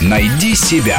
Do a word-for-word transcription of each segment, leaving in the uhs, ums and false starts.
Найди себя.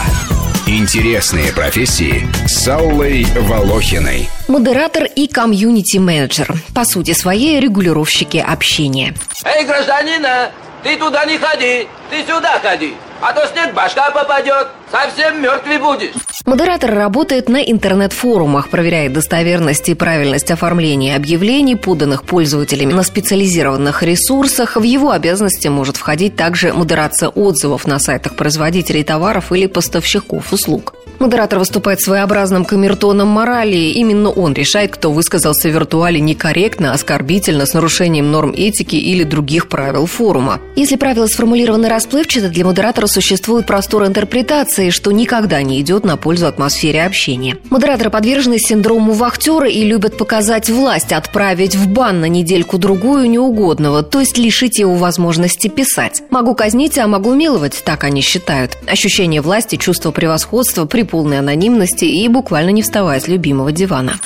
Интересные профессии с Аллой Волохиной. Модератор и комьюнити-менеджер. По сути своей регулировщики общения. Эй, гражданина, ты туда не ходи, ты сюда ходи. А то снег башка попадет, совсем мертвый будешь. Модератор работает на интернет-форумах, проверяет достоверность и правильность оформления объявлений, поданных пользователями на специализированных ресурсах. В его обязанности может входить также модерация отзывов на сайтах производителей товаров или поставщиков услуг. Модератор выступает своеобразным камертоном морали. Именно он решает, кто высказался в виртуале некорректно, оскорбительно, с нарушением норм этики или других правил форума. Если правила сформулированы расплывчато, для модератора существует простор интерпретации, что никогда не идет на пользу атмосфере общения. Модераторы подвержены синдрому вахтера и любят показать власть, отправить в бан на недельку-другую неугодного, то есть лишить его возможности писать. «Могу казнить, а могу миловать», так они считают. Ощущение власти, чувство превосходства при полной анонимности и буквально не вставая с любимого дивана.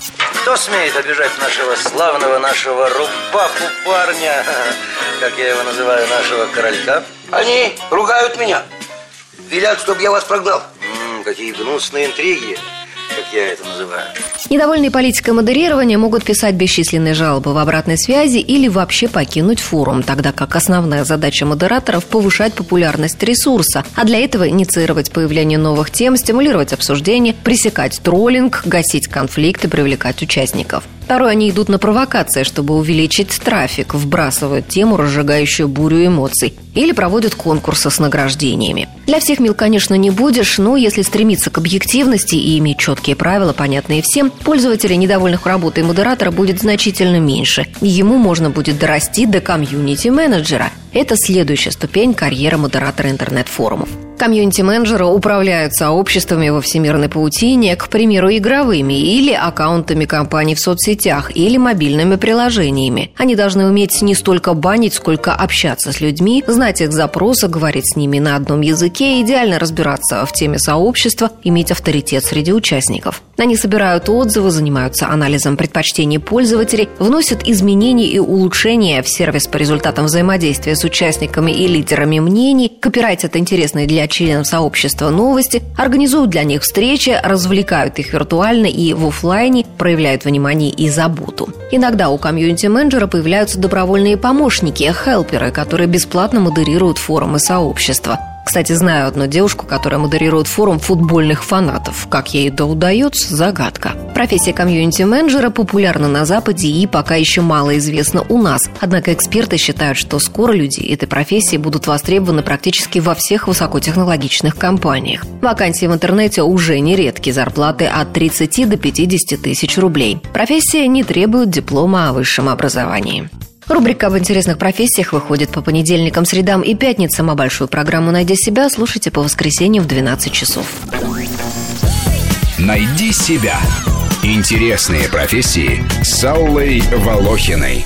Кто смеет обижать нашего славного, нашего рубаху парня, как я его называю, нашего королька? Они ругают меня, велят, чтобы я вас прогнал. М-м, какие гнусные интриги, как я это называю. Недовольные политикой модерирования могут писать бесчисленные жалобы в обратной связи или вообще покинуть форум, тогда как основная задача модераторов – повышать популярность ресурса, а для этого инициировать появление новых тем, стимулировать обсуждение, пресекать троллинг, гасить конфликты, привлекать участников. Второе, они идут на провокации, чтобы увеличить трафик, вбрасывают тему, разжигающую бурю эмоций, или проводят конкурсы с награждениями. Для всех мил, конечно, не будешь, но если стремиться к объективности и иметь четкие правила, понятные всем, пользователей, недовольных работой модератора, будет значительно меньше. Ему можно будет дорасти до комьюнити-менеджера. Это следующая ступень карьеры модератора интернет-форумов. Комьюнити-менеджеры управляют сообществами во всемирной паутине, к примеру, игровыми или аккаунтами компаний в соцсетях, или мобильными приложениями. Они должны уметь не столько банить, сколько общаться с людьми, знать их запросы, говорить с ними на одном языке, идеально разбираться в теме сообщества, иметь авторитет среди участников. Они собирают отзывы, занимаются анализом предпочтений пользователей, вносят изменения и улучшения в сервис по результатам взаимодействия с участниками и лидерами мнений, копирайтят интересные для членов сообщества новости, организуют для них встречи, развлекают их виртуально и в офлайне, проявляют внимание и заботу. Иногда у комьюнити-менеджера появляются добровольные помощники, хелперы, которые бесплатно модерируют форумы сообщества. Кстати, знаю одну девушку, которая модерирует форум футбольных фанатов. Как ей это удается – загадка. Профессия комьюнити-менеджера популярна на Западе и пока еще мало известна у нас. Однако эксперты считают, что скоро люди этой профессии будут востребованы практически во всех высокотехнологичных компаниях. Вакансии в интернете уже нередки, зарплаты от тридцати до пятидесяти тысяч рублей. Профессия не требует диплома о высшем образовании. Рубрика «Об интересных профессиях» выходит по понедельникам, средам и пятницам. А большую программу «Найди себя» слушайте по воскресеньям в двенадцать часов. «Найди себя». Интересные профессии с Аллой Волохиной.